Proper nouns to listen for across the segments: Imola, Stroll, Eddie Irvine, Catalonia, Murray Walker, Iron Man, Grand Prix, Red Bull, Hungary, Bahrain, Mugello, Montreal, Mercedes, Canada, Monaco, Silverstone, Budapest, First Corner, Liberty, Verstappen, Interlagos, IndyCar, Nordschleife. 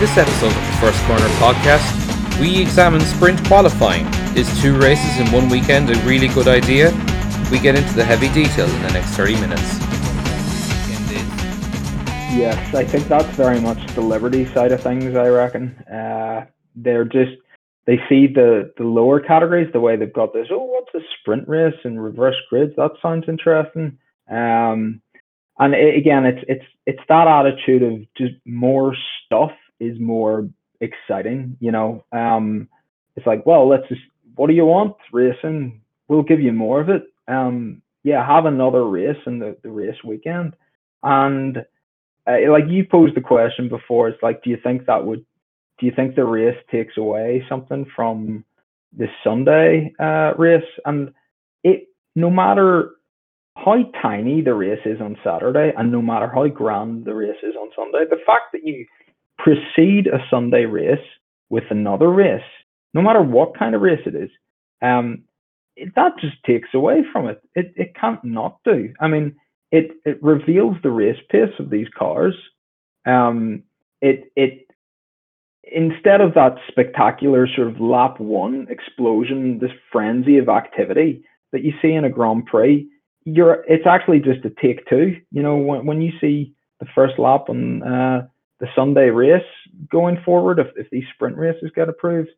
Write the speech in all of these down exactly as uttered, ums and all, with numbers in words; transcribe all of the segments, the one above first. this episode of the First Corner podcast, we examine sprint qualifying. Is two races in one weekend a really good idea? We get into the heavy detail in the next thirty minutes. Yes, I think that's very much the Liberty side of things, I reckon. Uh, they're just, they see the, the lower categories, the way they've got this, oh, what's a sprint race and reverse grids? That sounds interesting. Um, and it, again, it's it's it's that attitude of just more stuff is more exciting, you know. Um, it's like, well, let's just, what do you want? Racing, we'll give you more of it. Um, yeah, have another race in the, the race weekend. And uh, like you posed the question before, it's like, do you think that would, do you think the race takes away something from this Sunday uh, race? And it, no matter how tiny the race is on Saturday, and no matter how grand the race is on Sunday, the fact that you precede a Sunday race with another race, no matter what kind of race it is, um, it, that just takes away from it. It it can't not do. I mean, it it reveals the race pace of these cars. Um, it it instead of that spectacular sort of lap one explosion, this frenzy of activity that you see in a Grand Prix, you're it's actually just a take two. You know, when when you see the first lap on uh, the Sunday race going forward, if if these sprint races get approved,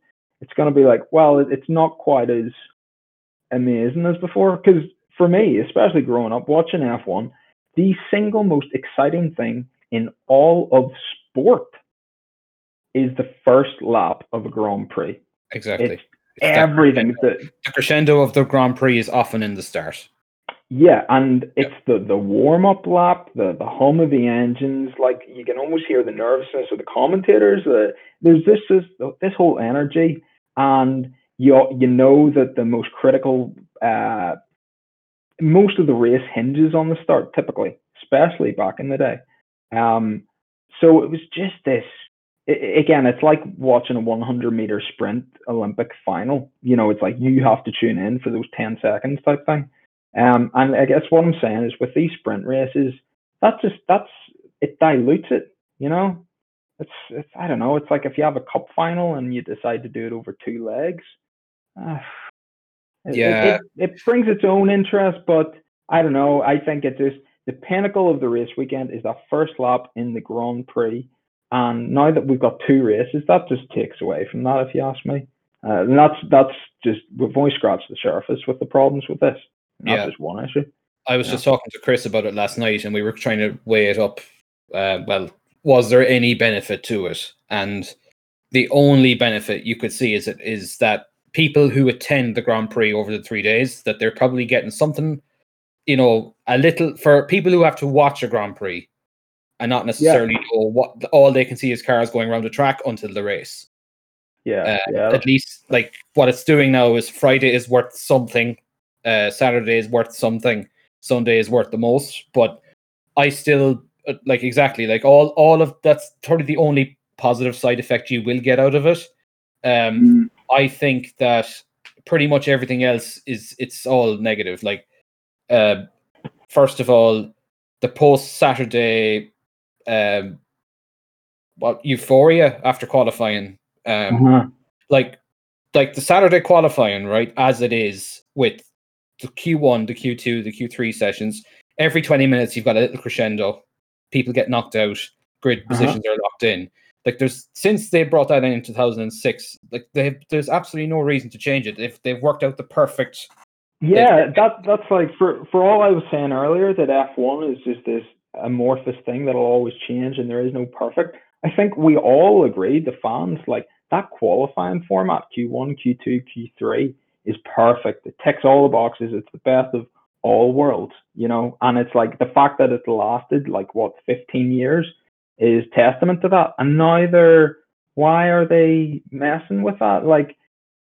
it's going to be like, well, it, it's not quite as amazing as before. Because for me, especially growing up watching F one, the single most exciting thing in all of sport is the first lap of a Grand Prix. Exactly. It's it's everything. The, the crescendo of the Grand Prix is often in the start. Yeah, and it's yep. the, the warm-up lap, the, the hum of the engines. Like, you can almost hear the nervousness of the commentators. Uh, there's this, this this whole energy, and you you know that the most critical, uh, most of the race hinges on the start, typically, especially back in the day. Um, so it was just this, it, again, it's like watching a one hundred meter sprint Olympic final. You know, it's like you have to tune in for those ten seconds type thing. Um, and I guess what I'm saying is with these sprint races, that's just, that's, it dilutes it, you know, it's, it's, I don't know. It's like if you have a cup final and you decide to do it over two legs, uh, yeah, it, it, it brings its own interest, but I don't know. I think it just, the pinnacle of the race weekend is that first lap in the Grand Prix. And now that we've got two races, that just takes away from that, if you ask me. Uh, and that's, that's just, we've only scratched the surface with the problems with this. Not yeah. just one issue. I was yeah. just talking to Chris about it last night, and we were trying to weigh it up. Uh, well, was there any benefit to it? And the only benefit you could see is it is that people who attend the Grand Prix over the three days, that they're probably getting something, you know, a little for people who have to watch a Grand Prix and not necessarily yeah. know what all they can see is cars going around the track until the race. Yeah, uh, yeah. At least like what it's doing now is Friday is worth something. Uh, Saturday is worth something. Sunday is worth the most. But I still uh, like exactly like all all of that's totally the only positive side effect you will get out of it. Um, mm. I think that pretty much everything else is it's all negative. Like uh, first of all, the post Saturday, um, well, euphoria after qualifying, um, mm-hmm. like like the Saturday qualifying, right? As it is with the Q one, the Q two, the Q three sessions, every twenty minutes you've got a little crescendo. People get knocked out. Grid uh-huh. positions are locked in. Like there's since they brought that in in two thousand six, like they there's absolutely no reason to change it. If they've worked out the perfect. Yeah, that that's like for for all I was saying earlier that F one is just this amorphous thing that'll always change and there is no perfect. I think we all agreed, the fans, like that qualifying format Q one, Q two, Q three. Is perfect. It ticks all the boxes. It's the best of all worlds, you know. And it's like the fact that it lasted like what fifteen years is testament to that. And now they're why are they messing with that? Like,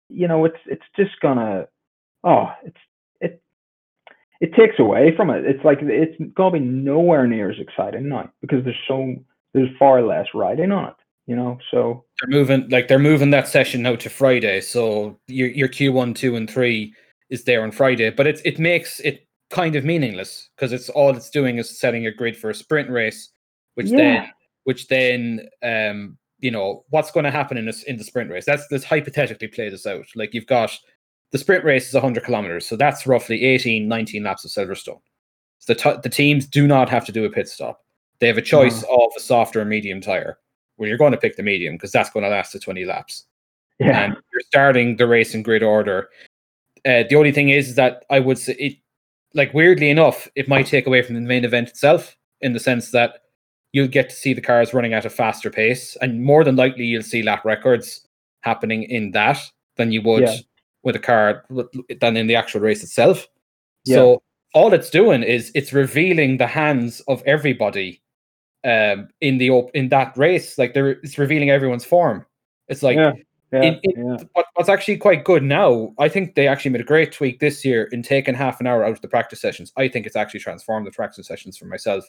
you know, it's it's just gonna oh, it's it it takes away from it. It's like it's gonna be nowhere near as exciting now because there's so there's far less riding on it. You know, so they're moving like they're moving that session now to Friday. So your your Q one, two, and three is there on Friday, but it's it makes it kind of meaningless because it's all it's doing is setting a grid for a sprint race, which yeah. then which then um you know, what's going to happen in this in the sprint race. That's let's hypothetically play this out. Like, you've got the sprint race is one hundred kilometers, so that's roughly eighteen, nineteen laps of Silverstone. So the t- the teams do not have to do a pit stop. They have a choice mm. of a soft or a medium tire. Well, you're going to pick the medium because that's going to last to twenty laps. Yeah. And you're starting the race in grid order. Uh, the only thing is, is that I would say, it, like, weirdly enough, it might take away from the main event itself, in the sense that you'll get to see the cars running at a faster pace, and more than likely you'll see lap records happening in that than you would yeah. with a car, than in the actual race itself. Yeah. So all it's doing is it's revealing the hands of everybody um, in the op- in that race. Like, they're, it's revealing everyone's form. It's like... Yeah. Yeah, in, in, yeah. What, what's actually quite good now, I think they actually made a great tweak this year in taking half an hour out of the practice sessions. I think it's actually transformed the practice sessions for myself.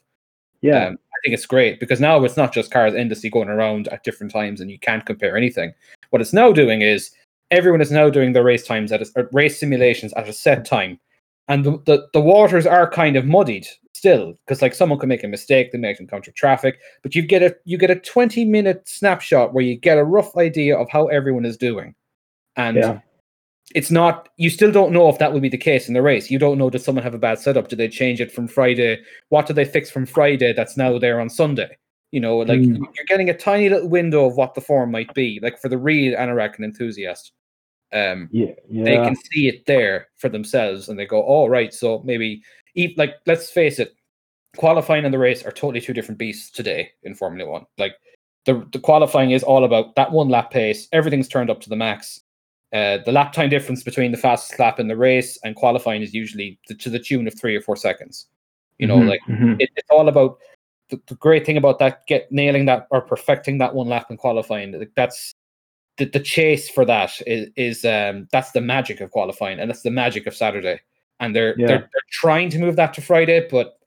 Yeah, um, I think it's great because now it's not just cars endlessly going around at different times and you can't compare anything. What it's now doing is everyone is now doing their race times at a, race simulations at a set time, and the the, the waters are kind of muddied still because, like, someone can make a mistake, they make encounter traffic, but you get a you get a twenty minute snapshot where you get a rough idea of how everyone is doing, and yeah. it's not, you still don't know if that will be the case in the race. You don't know, does someone have a bad setup? Do they change it from Friday? What do they fix from Friday that's now there on Sunday? You know, like mm. you're getting a tiny little window of what the form might be. Like, for the real Anorak enthusiast, um, yeah, yeah. they can see it there for themselves, and they go, "All oh, right, so maybe." Like, let's face it, qualifying and the race are totally two different beasts today in Formula One. Like, the, the qualifying is all about that one lap pace. Everything's turned up to the max. Uh, the lap time difference between the fastest lap in the race and qualifying is usually the, to the tune of three or four seconds. You know, mm-hmm, like mm-hmm. It, it's all about the, the great thing about that, get nailing that or perfecting that one lap in qualifying. Like, that's the, the chase for that is, is um, that's the magic of qualifying, and that's the magic of Saturday. And they're, yeah. they're they're trying to move that to Friday, but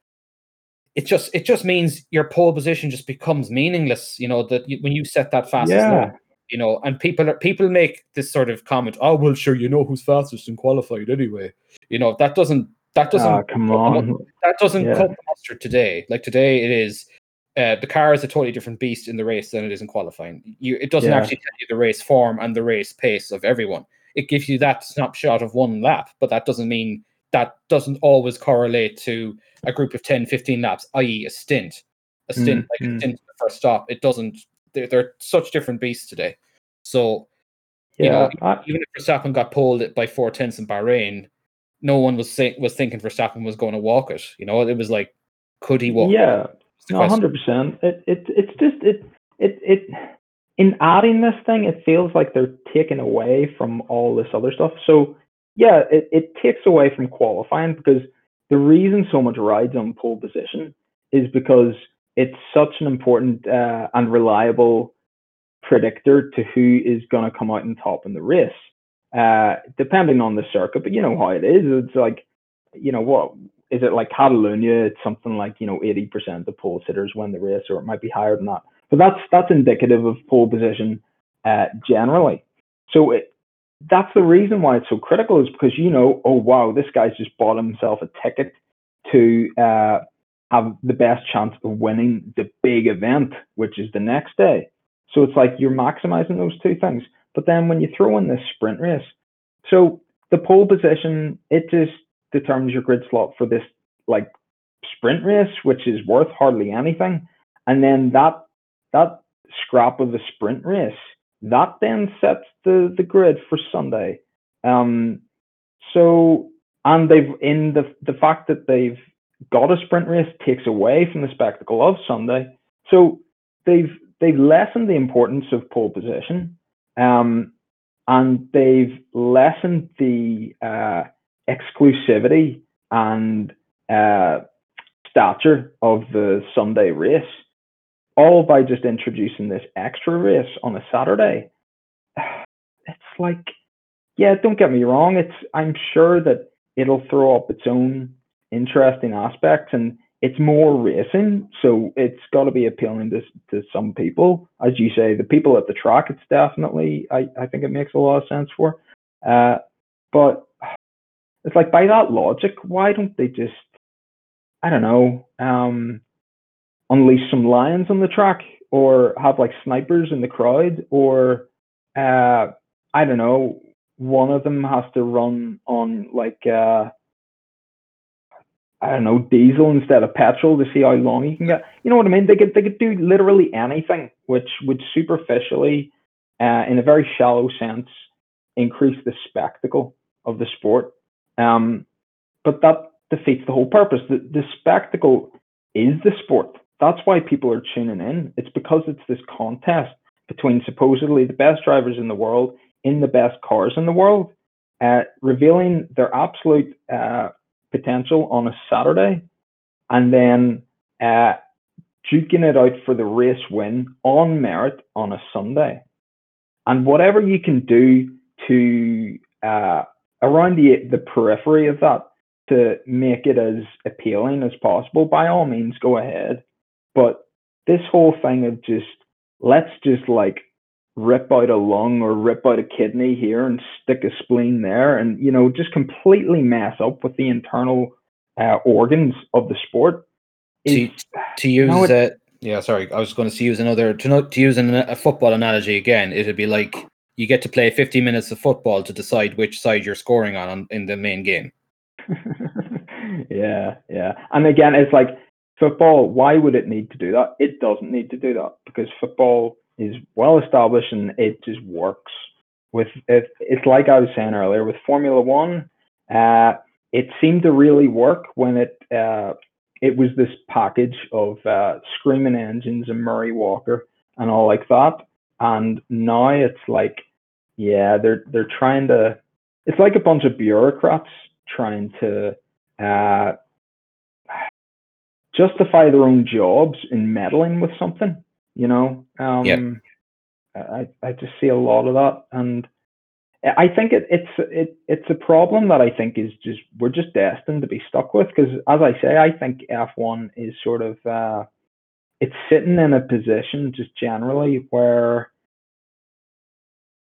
it just it just means your pole position just becomes meaningless. You know, that you, when you set that fastest yeah. lap, you know, and people are, people make this sort of comment, "Oh, well, sure, you know who's fastest and qualified anyway." You know, that doesn't that doesn't ah, come on that doesn't yeah. cut the mustard today. Like, today, it is uh, the car is a totally different beast in the race than it is in qualifying. You it doesn't yeah. actually tell you the race form and the race pace of everyone. It gives you that snapshot of one lap, but that doesn't mean. That doesn't always correlate to a group of ten, fifteen laps, that is a stint. A stint, mm, like mm. a stint to the first stop. It doesn't, they're, they're such different beasts today. So, yeah, you know, I, even if Verstappen got pulled by four tenths in Bahrain, no one was say, was thinking Verstappen was going to walk it. You know, it was like, could he walk yeah, it? Yeah, one hundred percent. It, it, it's just, it, it, it, in adding this thing, it feels like they're taken away from all this other stuff. So, yeah, it, it takes away from qualifying, because the reason so much rides on pole position is because it's such an important uh, and reliable predictor to who is going to come out on top in the race, uh, depending on the circuit. But you know how it is. It's like, you know, what is it like Catalonia? It's something like, you know, eighty percent of the pole sitters win the race, or it might be higher than that. But that's that's indicative of pole position uh, generally. So it. That's the reason why it's so critical, is because, you know, oh, wow, this guy's just bought himself a ticket to uh, have the best chance of winning the big event, which is the next day. So it's like you're maximizing those two things. But then when you throw in this sprint race, so the pole position, it just determines your grid slot for this, like, sprint race, which is worth hardly anything. And then that that scrap of a sprint race, that then sets the, the grid for Sunday. Um, so, and they've, in the the fact that they've got a sprint race takes away from the spectacle of Sunday. So they've they've lessened the importance of pole position, um, and they've lessened the uh, exclusivity and uh, stature of the Sunday race, all by just introducing this extra race on a Saturday. It's like, yeah, don't get me wrong. It's I'm sure that it'll throw up its own interesting aspects, and it's more racing, so it's got to be appealing to to some people. As you say, the people at the track, it's definitely, I, I think it makes a lot of sense for. Uh, but it's like, by that logic, why don't they just, I don't know, um, unleash some lions on the track or have like snipers in the crowd, or uh, I don't know, one of them has to run on like uh, I don't know, diesel instead of petrol to see how long he can get. You know what I mean? They could they could do literally anything, which would superficially, uh, in a very shallow sense, increase the spectacle of the sport. Um, but that defeats the whole purpose. The, the spectacle is the sport. That's why people are tuning in. It's because it's this contest between supposedly the best drivers in the world in the best cars in the world, uh, revealing their absolute uh, potential on a Saturday, and then uh, duking it out for the race win on merit on a Sunday. And whatever you can do to uh, around the the periphery of that to make it as appealing as possible, by all means, go ahead. But this whole thing of just, let's just like rip out a lung or rip out a kidney here and stick a spleen there and, you know, just completely mess up with the internal uh, organs of the sport. To, to use no, it, uh, yeah, sorry, I was going to use another, to, not, to use an, a football analogy again, it would be like you get to play fifty minutes of football to decide which side you're scoring on in the main game. yeah, yeah. And again, it's like, football, why would it need to do that? It doesn't need to do that, because football is well established and it just works. With it, it's like I was saying earlier with Formula One, uh, it seemed to really work when it uh, it was this package of uh, screaming engines and Murray Walker and all like that. And now it's like, yeah, they're they're trying to. It's like a bunch of bureaucrats trying to. Uh, justify their own jobs in meddling with something, you know? Um, yep. I, I just see a lot of that. And I think it, it's, it, it's a problem that I think is just, we're just destined to be stuck with. Cause as I say, I think F one is sort of, uh, it's sitting in a position just generally where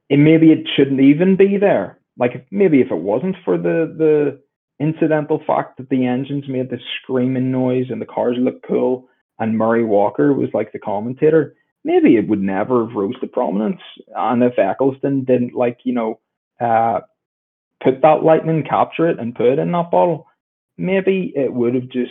it, maybe it shouldn't even be there. Like if, maybe if it wasn't for the, the, incidental fact that the engines made this screaming noise and the cars looked cool and Murray Walker was like the commentator, maybe it would never have rose to prominence. And if Eccleston didn't like, you know, uh, put that lightning, capture it and put it in that bottle, maybe it would have just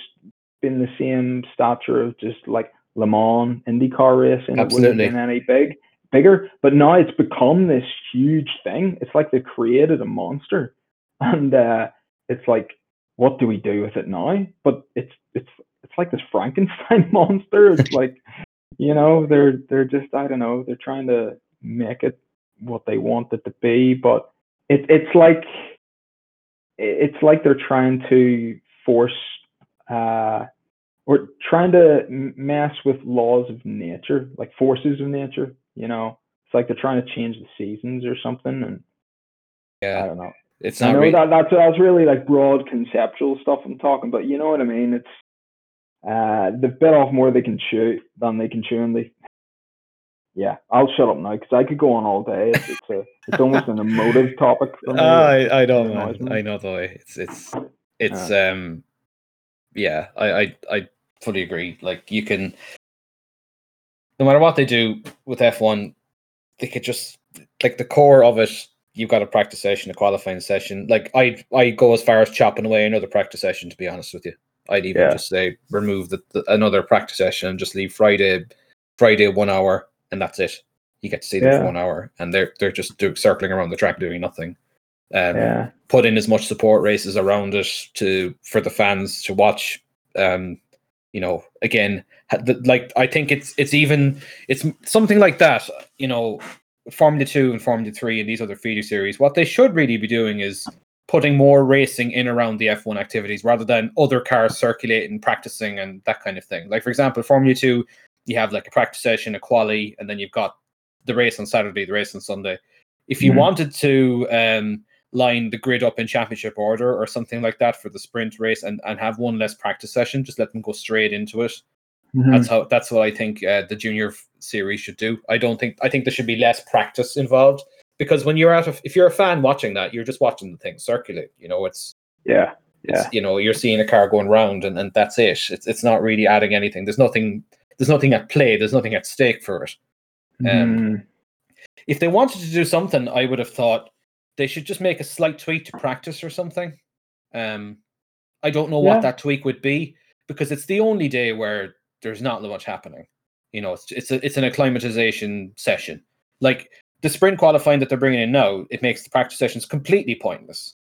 been the same stature of just like Le Mans, IndyCar racing. Absolutely. It wouldn't have been any big, bigger. But now it's become this huge thing. It's like they've created a monster. And, uh, it's like, what do we do with it now? But it's it's it's like this Frankenstein monster. It's like, you know, they're they're just, I don't know, they're trying to make it what they want it to be, but it it's like it's like they're trying to force uh or trying to mess with laws of nature, like forces of nature. You know, it's like they're trying to change the seasons or something. And yeah, I don't know. It's not really that, that's that's really like broad conceptual stuff I'm talking, but you know what I mean. It's uh, they've bit off more they can chew than they can chew, and they yeah. I'll shut up now because I could go on all day. It's it's, a, it's almost an emotive topic. For me. Uh, I I don't know. I know the way. It's it's it's uh, um yeah. I, I I fully agree. Like you can, no matter what they do with F one, they could just like the core of it. You've got a practice session, a qualifying session. Like I, I go as far as chopping away another practice session. To be honest with you, I'd even yeah. just say remove the, the another practice session and just leave Friday, Friday one hour, and that's it. You get to see them yeah. for one hour, and they're they're just do, circling around the track doing nothing. Um, yeah. Put in as much support races around it to for the fans to watch. Um, you know, again, like I think it's it's even it's something like that. You know. Formula two and Formula three and these other feeder series, what they should really be doing is putting more racing in around the F one activities rather than other cars circulating, practicing and that kind of thing. Like, for example, Formula two, you have like a practice session, a quali, and then you've got the race on Saturday, the race on Sunday. If you mm-hmm. wanted to um, line the grid up in championship order or something like that for the sprint race and, and have one less practice session, just let them go straight into it. Mm-hmm. That's how. That's what I think uh, the junior f- series should do. I don't think. I think there should be less practice involved because when you're out of, if you're a fan watching that, you're just watching the thing circulate. You know, it's yeah, yeah. It's, you know, you're seeing a car going round, and, and that's it. It's it's not really adding anything. There's nothing. there's nothing at play. There's nothing at stake for it. Um, mm. If they wanted to do something, I would have thought they should just make a slight tweak to practice or something. Um, I don't know yeah. what that tweak would be, because it's the only day where there's not much happening. You know, it's it's a, it's an acclimatization session. Like the sprint qualifying that they're bringing in now, it makes the practice sessions completely pointless.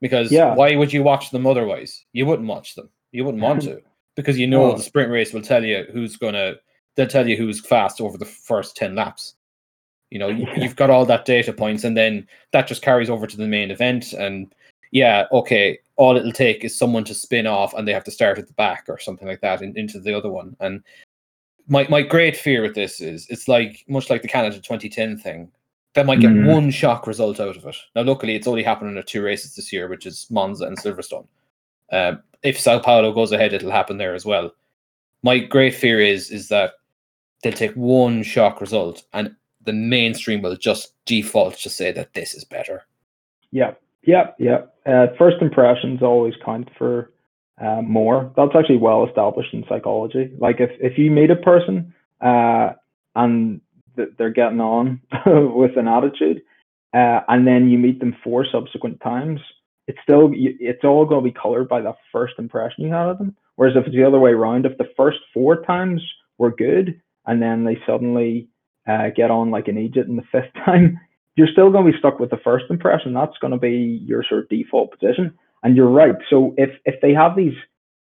Because yeah. why would you watch them otherwise? You wouldn't watch them. You wouldn't want to, because you know oh. the sprint race will tell you who's gonna. They'll tell you who's fast over the first ten laps. You know, yeah. you've got all that data points, and then that just carries over to the main event. And yeah, okay, all it'll take is someone to spin off, and they have to start at the back or something like that, in, into the other one. And my my great fear with this is it's like much like the Canada twenty ten thing. They might get mm. one shock result out of it. Now, luckily, it's only happening at two races this year, which is Monza and Silverstone. Uh, if Sao Paulo goes ahead, it'll happen there as well. My great fear is is that they'll take one shock result, and the mainstream will just default to say that this is better. Yeah, yeah, yeah. Uh, first impressions always count for uh, more. That's actually well established in psychology. Like if, if you meet a person uh, and th- they're getting on with an attitude, uh, and then you meet them four subsequent times, it's still it's all going to be colored by that first impression you had of them. Whereas if it's the other way around, if the first four times were good and then they suddenly uh, get on like an idiot in the fifth time, you're still going to be stuck with the first impression. That's going to be your sort of default position. And you're right. So if if they have these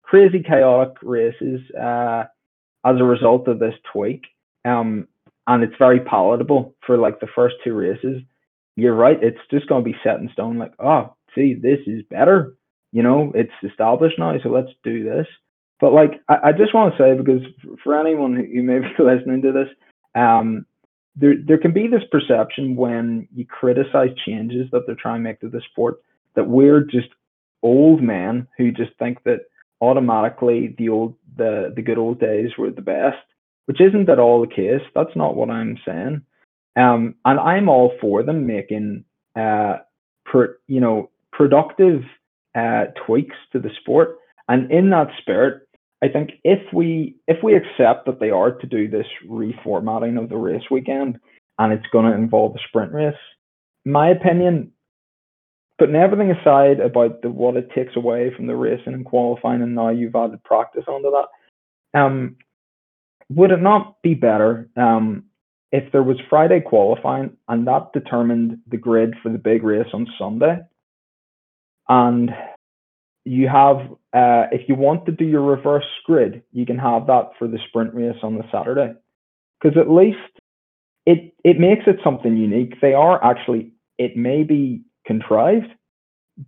crazy chaotic races uh, as a result of this tweak, um, and it's very palatable for like the first two races, you're right. It's just going to be set in stone. Like, oh, see, this is better. You know, it's established now, so let's do this. But like, I, I just want to say, because for anyone who may be listening to this, um, there there can be this perception when you criticize changes that they're trying to make to the sport that we're just old men who just think that automatically the old the the good old days were the best, which isn't at all the case. That's not what I'm saying. Um, and I'm all for them making uh, per, you know, productive. Uh, tweaks to the sport, and in that spirit, I think if we if we accept that they are to do this reformatting of the race weekend, and it's going to involve a sprint race, my opinion, putting everything aside about the, what it takes away from the racing and qualifying, and now you've added practice onto that, um, would it not be better um, if there was Friday qualifying and that determined the grid for the big race on Sunday? And you have, uh, if you want to do your reverse grid, you can have that for the sprint race on the Saturday, because at least it it makes it something unique. They are actually, it may be contrived,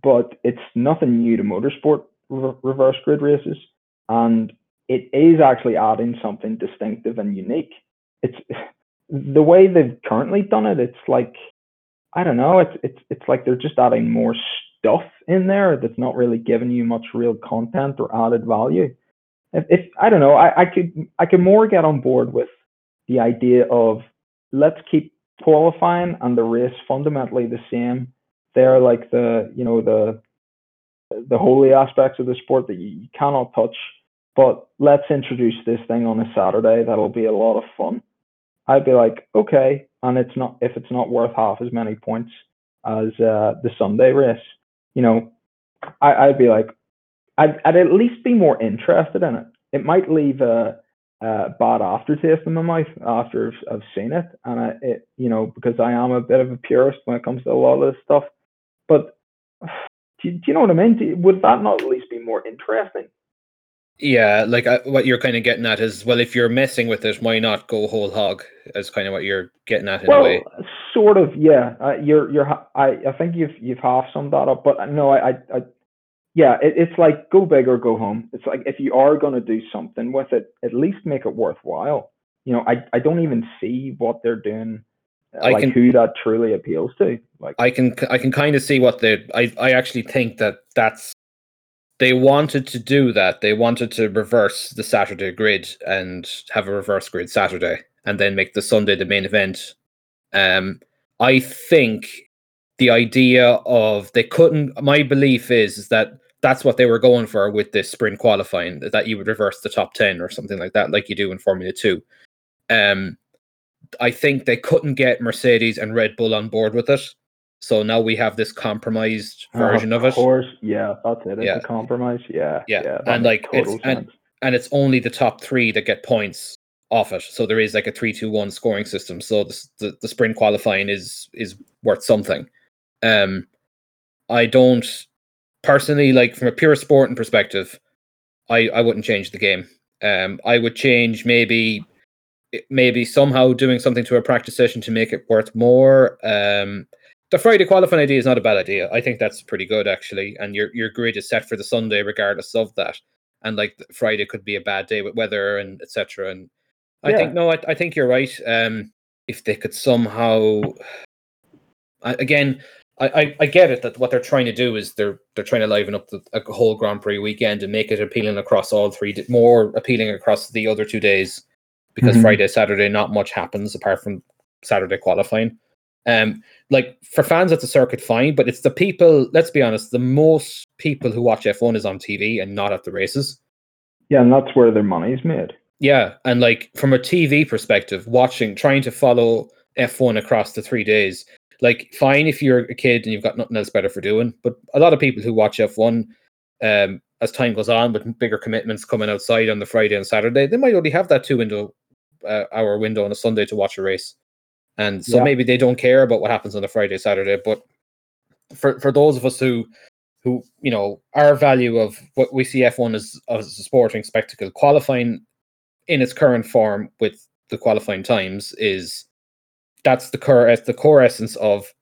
but it's nothing new to motorsport re- reverse grid races, and it is actually adding something distinctive and unique. It's the way they've currently done it. It's like, I don't know. It's it's it's like they're just adding more stuff in there that's not really giving you much real content or added value. If, if I don't know, I, I could I could more get on board with the idea of let's keep qualifying and the race fundamentally the same. They're like the you know the the holy aspects of the sport that you, you cannot touch. But let's introduce this thing on a Saturday. That'll be a lot of fun. I'd be like, okay, and it's not if it's not worth half as many points as uh, the Sunday race. You know, I, I'd be like, I'd, I'd at least be more interested in it. It might leave a, a bad aftertaste in my mouth after I've, I've seen it, and I, it, you know, because I am a bit of a purist when it comes to a lot of this stuff. But do, do you know what I mean? Do, would that not at least be more interesting? Yeah, like I, what you're kind of getting at is, well, if you're messing with it, why not go whole hog? That's kind of what you're getting at in well, a way. Sort of, yeah. Uh, you're, you're. I, I think you've you've half summed that up, but no, I, I, I yeah. It, it's like go big or go home. It's like if you are going to do something with it, at least make it worthwhile. You know, I, I don't even see what they're doing. I like can, who that truly appeals to. Like I can, I can kind of see what they. I, I actually think that that's. They wanted to do that. They wanted to reverse the Saturday grid and have a reverse grid Saturday and then make the Sunday the main event. Um, I think the idea of they couldn't, my belief is, is that that's what they were going for with this sprint qualifying, that you would reverse the top ten or something like that, like you do in Formula two. Um, I think they couldn't get Mercedes and Red Bull on board with it. So now we have this compromised version oh, of, of it. Of course, yeah, that's it. It's yeah. a compromise, yeah. Yeah, yeah and like it's and, and it's only the top three that get points off it. So there is like a three two one scoring system. So the, the, the sprint qualifying is is worth something. Um, I don't, personally, like from a pure sporting perspective, I, I wouldn't change the game. Um, I would change maybe... maybe somehow doing something to a practice session to make it worth more. Um, the Friday qualifying idea is not a bad idea. I think that's pretty good, actually. And your your grid is set for the Sunday regardless of that. And like Friday could be a bad day with weather and et cetera. And I yeah. think no, I, I think you're right. Um, if they could somehow, I, again, I, I I get it that what they're trying to do is they're they're trying to liven up the a whole Grand Prix weekend and make it appealing across all three, more appealing across the other two days. Because mm-hmm. Friday, Saturday, not much happens apart from Saturday qualifying. Um, like for fans at the circuit, fine, but it's the people. Let's be honest, the most people who watch F one is on T V and not at the races. Yeah, and that's where their money is made. Yeah, and like from a T V perspective, watching, trying to follow F one across the three days, like fine if you're a kid and you've got nothing else better for doing. But a lot of people who watch F one, um, as time goes on, with bigger commitments coming outside on the Friday and Saturday, they might only have that two window. Uh, hour window on a Sunday to watch a race, and so yeah. maybe they don't care about what happens on a Friday, Saturday. But for for those of us who who you know, our value of what we see F one as as a sporting spectacle, qualifying in its current form with the qualifying times is that's the core the core essence of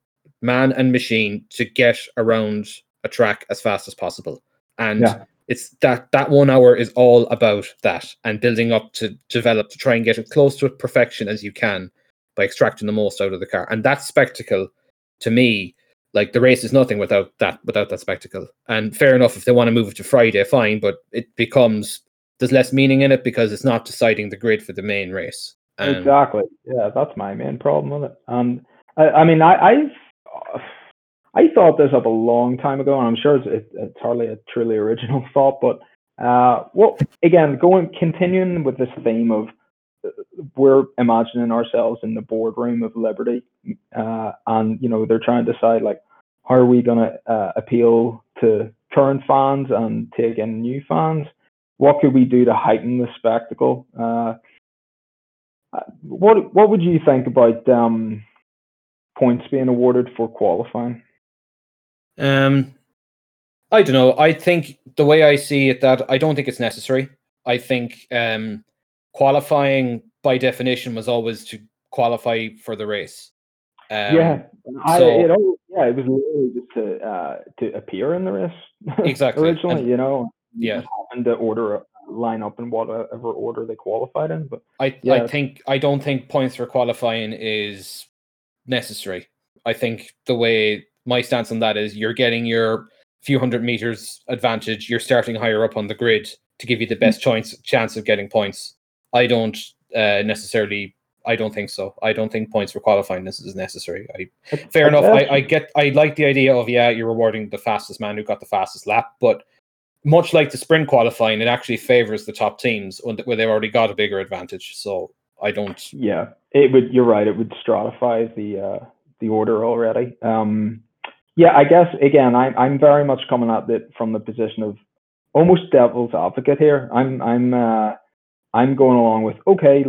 man and machine to get around a track as fast as possible, and. Yeah. It's that that one hour is all about that and building up to develop to try and get as close to perfection as you can by extracting the most out of the car. And that spectacle, to me, like the race is nothing without that without that spectacle. And fair enough, if they want to move it to Friday, fine, but it becomes there's less meaning in it because it's not deciding the grid for the main race. Um, exactly. Yeah, that's my main problem with it. Um, I, I mean, I, I've. I thought this up a long time ago, and I'm sure it's, it, it's hardly a truly original thought, but uh, well, again, going continuing with this theme of uh, we're imagining ourselves in the boardroom of Liberty, uh, and you know they're trying to decide like how are we going to uh, appeal to current fans and take in new fans? What could we do to heighten the spectacle? Uh, what what would you think about um, points being awarded for qualifying? Um, I don't know. I think the way I see it, that I don't think it's necessary. I think um, qualifying by definition was always to qualify for the race. Um, yeah, I, so, it always, yeah, it was literally just to uh, to appear in the race. Exactly. Originally, and, you know, yeah, and to order line up in whatever order they qualified in. But I, yeah. I think I don't think points for qualifying is necessary. I think the way. My stance on that is you're getting your few hundred meters advantage. You're starting higher up on the grid to give you the best chance chance of getting points. I don't uh, necessarily. I don't think so. I don't think points for qualifying this is necessary. I, fair enough. I, I get. I like the idea of yeah, you're rewarding the fastest man who got the fastest lap. But much like the sprint qualifying, it actually favors the top teams where they've already got a bigger advantage. So I don't. Yeah, it would. You're right. It would stratify the uh, the order already. Um, Yeah, I guess, again, I'm I'm very much coming at it from the position of almost devil's advocate here. I'm I'm uh, I'm going along with, okay,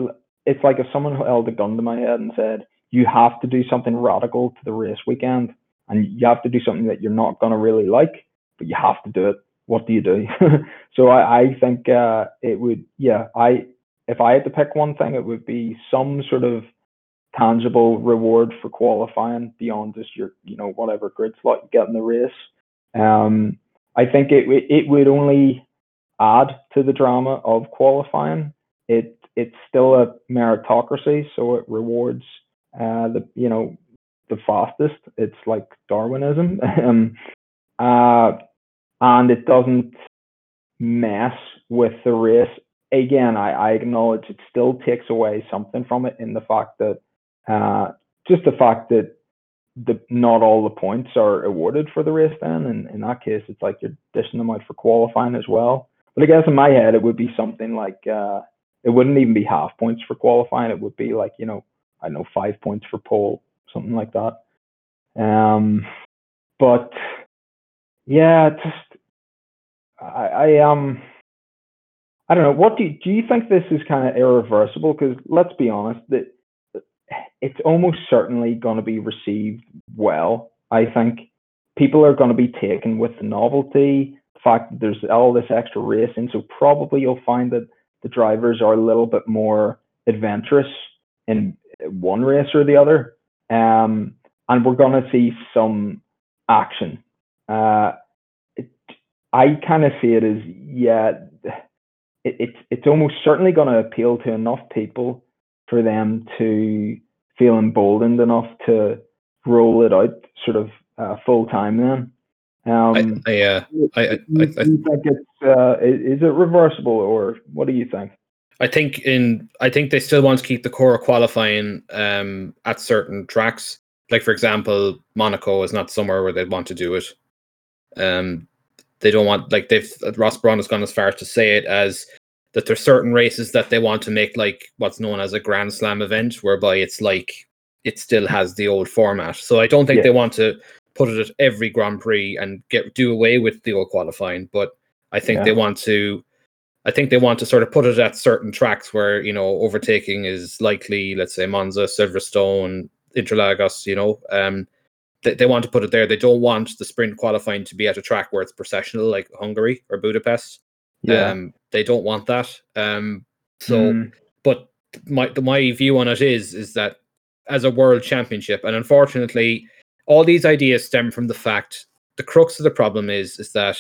it's like if someone held a gun to my head and said, you have to do something radical to the race weekend, and you have to do something that you're not going to really like, but you have to do it. What do you do? So I, I think uh, it would, yeah, I if I had to pick one thing, it would be some sort of tangible reward for qualifying beyond just your, you know, whatever grid slot you get in the race. Um, I think it it would only add to the drama of qualifying. It it's still a meritocracy, so it rewards uh, the you know the fastest. It's like Darwinism, um, uh, and it doesn't mess with the race. Again, I, I acknowledge it still takes away something from it in the fact that. Uh, just the fact that the not all the points are awarded for the race then, and in that case it's like you're dishing them out for qualifying as well. But I guess in my head it would be something like uh it wouldn't even be half points for qualifying, it would be like, you know, I don't know, five points for pole, something like that. Um but yeah, just I I um I don't know, what do you, do you think this is kind of irreversible? Because let's be honest, that it's almost certainly going to be received well. I think people are going to be taken with the novelty, the fact that there's all this extra racing. So probably you'll find that the drivers are a little bit more adventurous in one race or the other. Um, and we're going to see some action. Uh, it, I kind of see it as, yeah, it, it's it's almost certainly going to appeal to enough people for them to feel emboldened enough to roll it out sort of uh, full time then. Um, I, I, uh, I, I, do you, I, I do you think it's, uh, is it reversible, or what do you think? I think in, I think they still want to keep the core of qualifying um, at certain tracks. Like for example, Monaco is not somewhere where they'd want to do it. Um, they don't want, like they've, Ross Brown has gone as far as to say it as, that there's certain races that they want to make like what's known as a Grand Slam event, whereby it's like it still has the old format. So I don't think yeah. they want to put it at every Grand Prix and get do away with the old qualifying. But I think yeah. they want to, I think they want to sort of put it at certain tracks where, you know, overtaking is likely. Let's say Monza, Silverstone, Interlagos. You know, um, they they want to put it there. They don't want the sprint qualifying to be at a track where it's processional, like Hungary or Budapest. Yeah. Um, they don't want that. Um, so, mm. but my my view on it is is that as a world championship, and unfortunately, all these ideas stem from the fact the crux of the problem is is that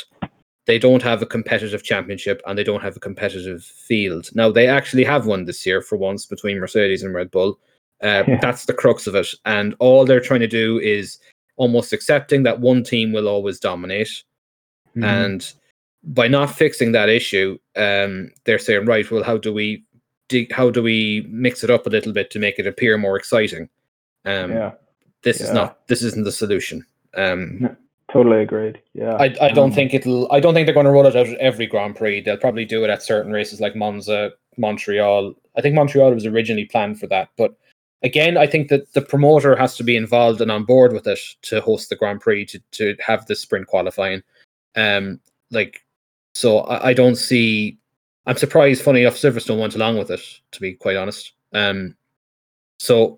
they don't have a competitive championship and they don't have a competitive field. Now they actually have one this year for once between Mercedes and Red Bull. Uh, yeah. That's the crux of it, and all they're trying to do is almost accepting that one team will always dominate, mm. and. By not fixing that issue, um, they're saying, right, well, how do we dig, how do we mix it up a little bit to make it appear more exciting? Um, yeah. This yeah. is not. This isn't the solution. Um, no, totally agreed. Yeah. I, I don't um, think it'll. I don't think they're going to roll it out at every Grand Prix. They'll probably do it at certain races like Monza, Montreal. I think Montreal was originally planned for that, but again, I think that the promoter has to be involved and on board with it to host the Grand Prix to to have this sprint qualifying. Um, like. So I don't see. I'm surprised, funny enough, Silverstone went along with it, to be quite honest. Um, so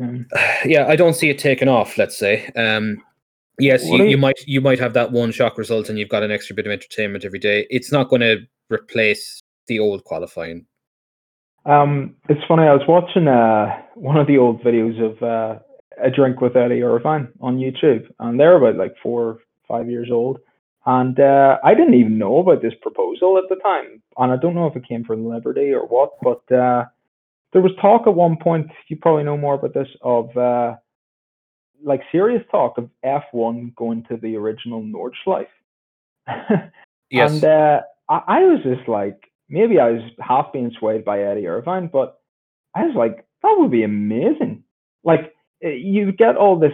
mm. yeah, I don't see it taken off. Let's say, um, yes, you, you might you might have that one shock result, and you've got an extra bit of entertainment every day. It's not going to replace the old qualifying. Um, it's funny. I was watching uh, one of the old videos of uh, A Drink with Eddie Irvine on YouTube, and they're about like four or five years old. And uh, I didn't even know about this proposal at the time. And I don't know if it came from Liberty or what, but uh, there was talk at one point, you probably know more about this, of uh, like serious talk of F one going to the original Nordschleife. Yes. And uh, I-, I was just like, maybe I was half being swayed by Eddie Irvine, but I was like, that would be amazing. Like, you get all this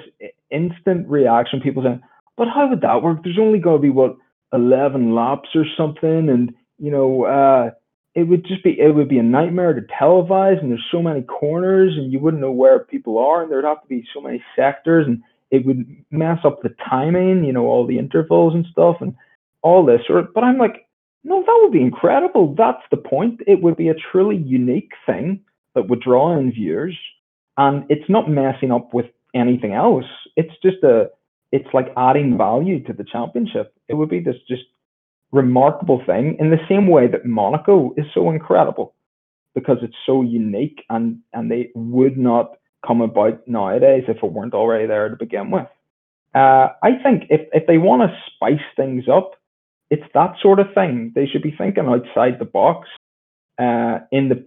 instant reaction, people saying, but how would that work? There's only going to be, what, eleven laps or something. And, you know, uh, it would just be, it would be a nightmare to televise. And there's so many corners and you wouldn't know where people are. And there'd have to be so many sectors and it would mess up the timing, you know, all the intervals and stuff and all this. Or, but I'm like, no, that would be incredible. That's the point. It would be a truly unique thing that would draw in viewers. And it's not messing up with anything else. It's just a, it's like adding value to the championship. It would be this just remarkable thing in the same way that Monaco is so incredible because it's so unique and, and they would not come about nowadays if it weren't already there to begin with. Uh, I think if, if they want to spice things up, it's that sort of thing. They should be thinking outside the box. Uh, in the,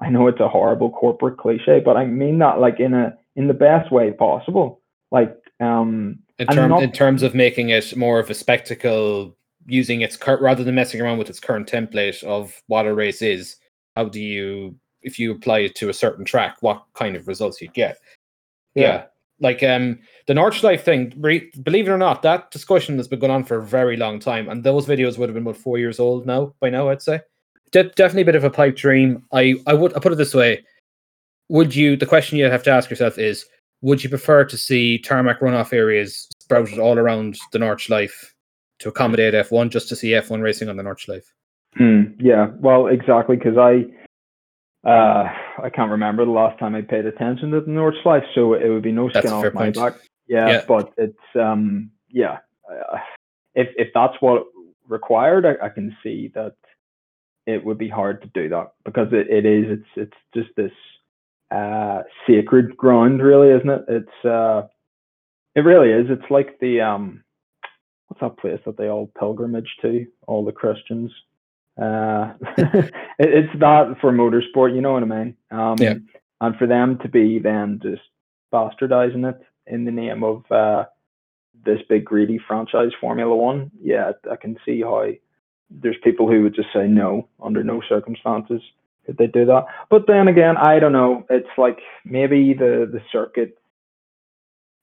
I know it's a horrible corporate cliche, but I mean that like in a in the best way possible. Like, Um, in, term, not, in terms of making it more of a spectacle, using its cur- rather than messing around with its current template of what a race is, how do you, if you apply it to a certain track, what kind of results you get? Yeah, Like um, the Nordschleife thing, believe it or not, that discussion has been going on for a very long time. And those videos would have been about four years old now, by now, I'd say. De- definitely a bit of a pipe dream. I, I would I put it this way. Would you, the question you have to ask yourself is, would you prefer to see tarmac runoff areas sprouted all around the Nordschleife to accommodate F one, just to see F one racing on the Nordschleife? Mm, yeah, well, exactly, because I... Uh, I can't remember the last time I paid attention to the Nordschleife, so it would be no skin off my back. Yeah, yeah, but it's um, yeah. Uh, if if that's what required, I, I can see that it would be hard to do that because it, it is it's it's just this uh sacred ground, really, isn't it? It's uh, it really is. It's like the um, what's that place that they all pilgrimage to? All the Christians. Uh, it, it's that for motorsport, you know what I mean? Um, yeah. And for them to be then just bastardizing it in the name of uh, this big greedy franchise, Formula One, yeah, I can see how there's people who would just say no, under no circumstances could they do that. But then again, I don't know. It's like maybe the, the circuit,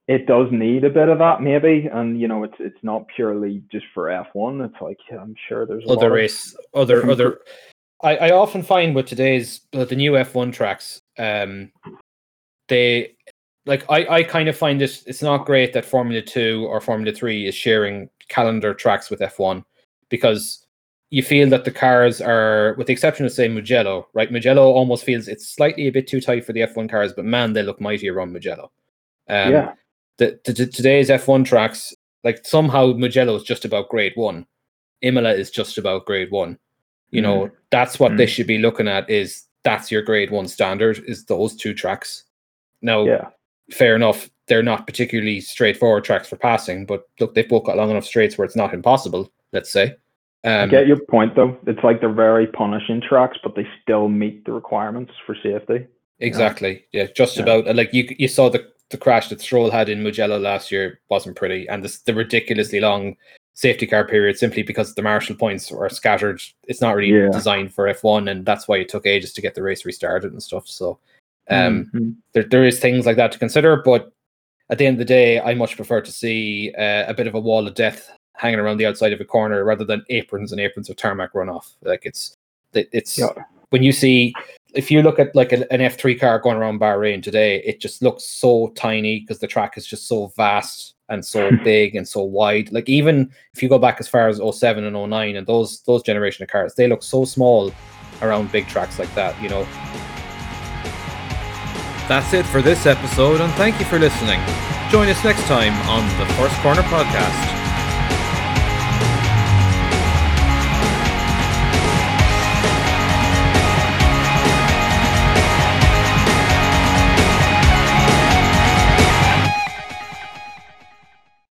it does need a bit of that, maybe, and you know, it's it's not purely just for F one. It's like, yeah, I'm sure there's a other lot race, of other other. I, I often find with today's the new F one tracks, um, they like I, I kind of find it it's not great that Formula Two or Formula Three is sharing calendar tracks with F one, because you feel that the cars are, with the exception of say Mugello, right? Mugello almost feels it's slightly a bit too tight for the F one cars, but man, they look mightier on Mugello. Um, yeah. The, the, today's F one tracks, like somehow Mugello is just about grade one, Imola is just about grade one. You mm. know, that's what mm. they should be looking at. Is that's your grade one standard? Is those two tracks? Now, yeah. fair enough, they're not particularly straightforward tracks for passing, but look, they've both got long enough straights where it's not impossible. Let's say. Um, I get your point, though. It's like they're very punishing tracks, but they still meet the requirements for safety. Exactly. Yeah, yeah just yeah. about. Like you, you saw the. The crash that Stroll had in Mugello last year wasn't pretty, and this, the ridiculously long safety car period simply because the marshal points are scattered. It's not really yeah. designed for F one, and that's why it took ages to get the race restarted and stuff. So um, mm-hmm. there there is things like that to consider, but at the end of the day, I much prefer to see uh, a bit of a wall of death hanging around the outside of a corner rather than aprons and aprons of tarmac runoff. Like it's it's yeah. when you see. If you look at like an F three car going around Bahrain today, it just looks so tiny because the track is just so vast and so big and so wide. Like even if you go back as far as oh seven and oh nine and those those generation of cars, they look so small around big tracks like that, you know. That's it for this episode, and thank you for listening. Join us next time on the First Corner Podcast.